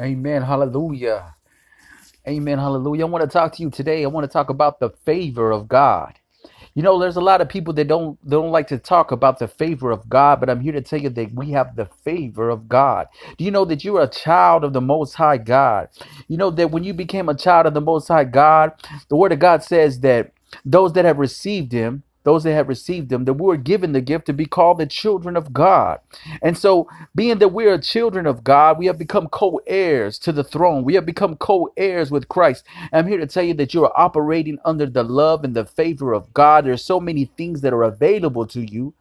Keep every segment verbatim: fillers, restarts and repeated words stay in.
Amen. Hallelujah. Amen. Hallelujah. I want to talk to you today. I want to talk about the favor of God. You know, there's a lot of people that don't they don't like to talk about the favor of God, but I'm here to tell you that we have the favor of God. Do you know that you are a child of the Most High God? You know that when you became a child of the Most High God, the Word of God says that those that have received him, those that have received him, that we were given the gift to be called the children of God. And so being that we are children of God, we have become co-heirs to the throne. We have become co-heirs with Christ. I'm here to tell you that you are operating under the love and the favor of God. There's so many things that are available to you.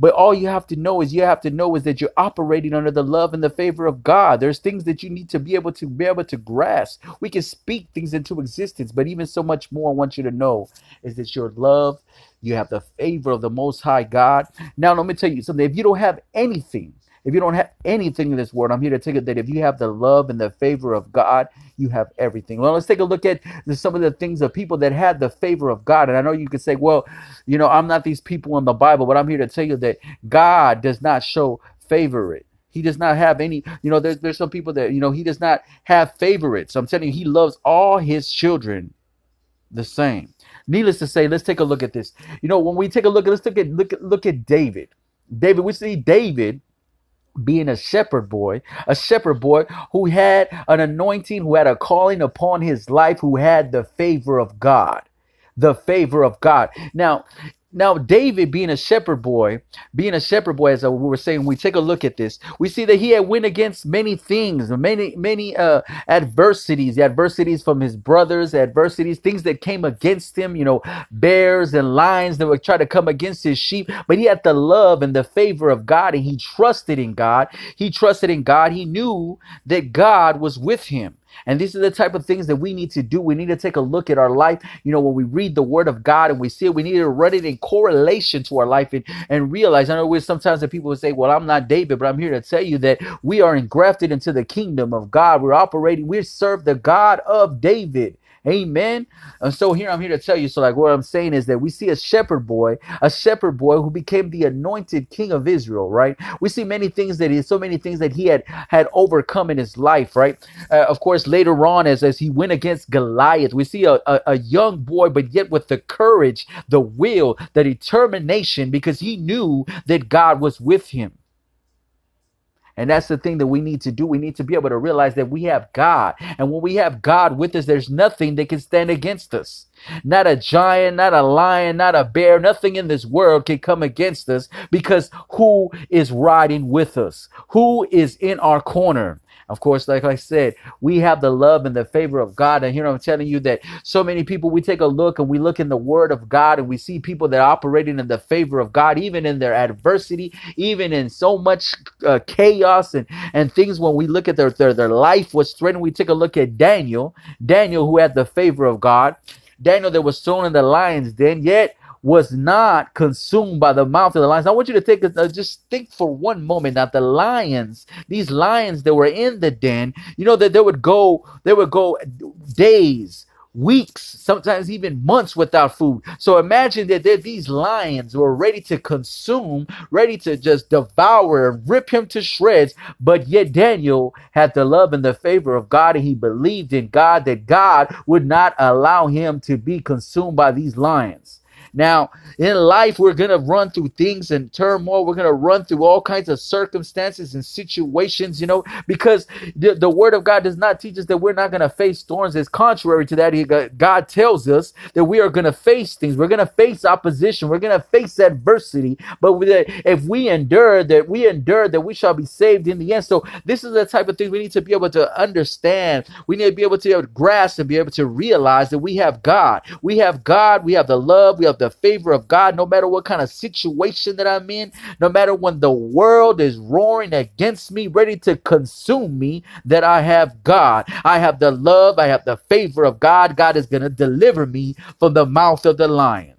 But all you have to know is you have to know is that you're operating under the love and the favor of God. There's things that you need to be able to be able to grasp. We can speak things into existence, but even so much more I want you to know is that your love, you have the favor of the Most High God. Now, let me tell you something. If you don't have anything, if you don't have anything in this world, I'm here to tell you that if you have the love and the favor of God, you have everything. Well, let's take a look at some of the things of people that had the favor of God. And I know you could say, well, you know, I'm not these people in the Bible, but I'm here to tell you that God does not show favorite. He does not have any, you know, there's, there's some people that, you know, he does not have favorites. I'm telling you, he loves all his children the same. Needless to say, let's take a look at this. You know, when we take a look, let's look at, look at, look at David. David, we see David being a shepherd boy, a shepherd boy who had an anointing, who had a calling upon his life, who had the favor of God, the favor of God. Now, now David being a shepherd boy, being a shepherd boy, as we were saying, we take a look at this. We see that he had went against many things, many, many uh, adversities, adversities from his brothers, adversities, things that came against him, you know, bears and lions that would try to come against his sheep. But he had the love and the favor of God, and he trusted in God. He trusted in God. He knew that God was with him. And these are the type of things that we need to do. We need to take a look at our life. You know, when we read the Word of God and we see it, we need to run it in correlation to our life and, and realize. I know we sometimes that people will say, well, I'm not David, but I'm here to tell you that we are engrafted into the kingdom of God. We're operating. We serve the God of David. Amen. And so here I'm here to tell you. So like what I'm saying is that we see a shepherd boy, a shepherd boy who became the anointed king of Israel. Right. We see many things that is so many things that he had had overcome in his life. Right. Uh, of course, later on, as, as he went against Goliath, we see a, a, a young boy, but yet with the courage, the will, the determination, because he knew that God was with him. And that's the thing that we need to do. We need to be able to realize that we have God. And when we have God with us, there's nothing that can stand against us. Not a giant, not a lion, not a bear. Nothing in this world can come against us, because who is riding with us? Who is in our corner? Of course, like I said, we have the love and the favor of God. And here I'm telling you that so many people, we take a look and we look in the Word of God and we see people that are operating in the favor of God, even in their adversity, even in so much uh, chaos and, and things. When we look at their, their, their life was threatened, we take a look at Daniel, Daniel, who had the favor of God, Daniel that was thrown in the lion's den, yet was not consumed by the mouth of the lions. I want you to take uh, just think for one moment that the lions, these lions that were in the den, you know, that they would go, they would go days, weeks, sometimes even months without food. So imagine that these lions were ready to consume, ready to just devour, rip him to shreds. But yet Daniel had the love and the favor of God, and he believed in God that God would not allow him to be consumed by these lions. Now, in life, we're going to run through things and turmoil. We're going to run through all kinds of circumstances and situations, you know, because the, the Word of God does not teach us that we're not going to face storms. It's contrary to that. God tells us that we are going to face things. We're going to face opposition. We're going to face adversity. But if we endure, that we endure, that we shall be saved in the end. So this is the type of thing we need to be able to understand. We need to be able to, be able to grasp and be able to realize that we have God. We have God. We have the love. We have the favor of God. No matter what kind of situation that I'm in, no matter when the world is roaring against me, ready to consume me, that I have God. I have the love. I have the favor of God. God is going to deliver me from the mouth of the lions.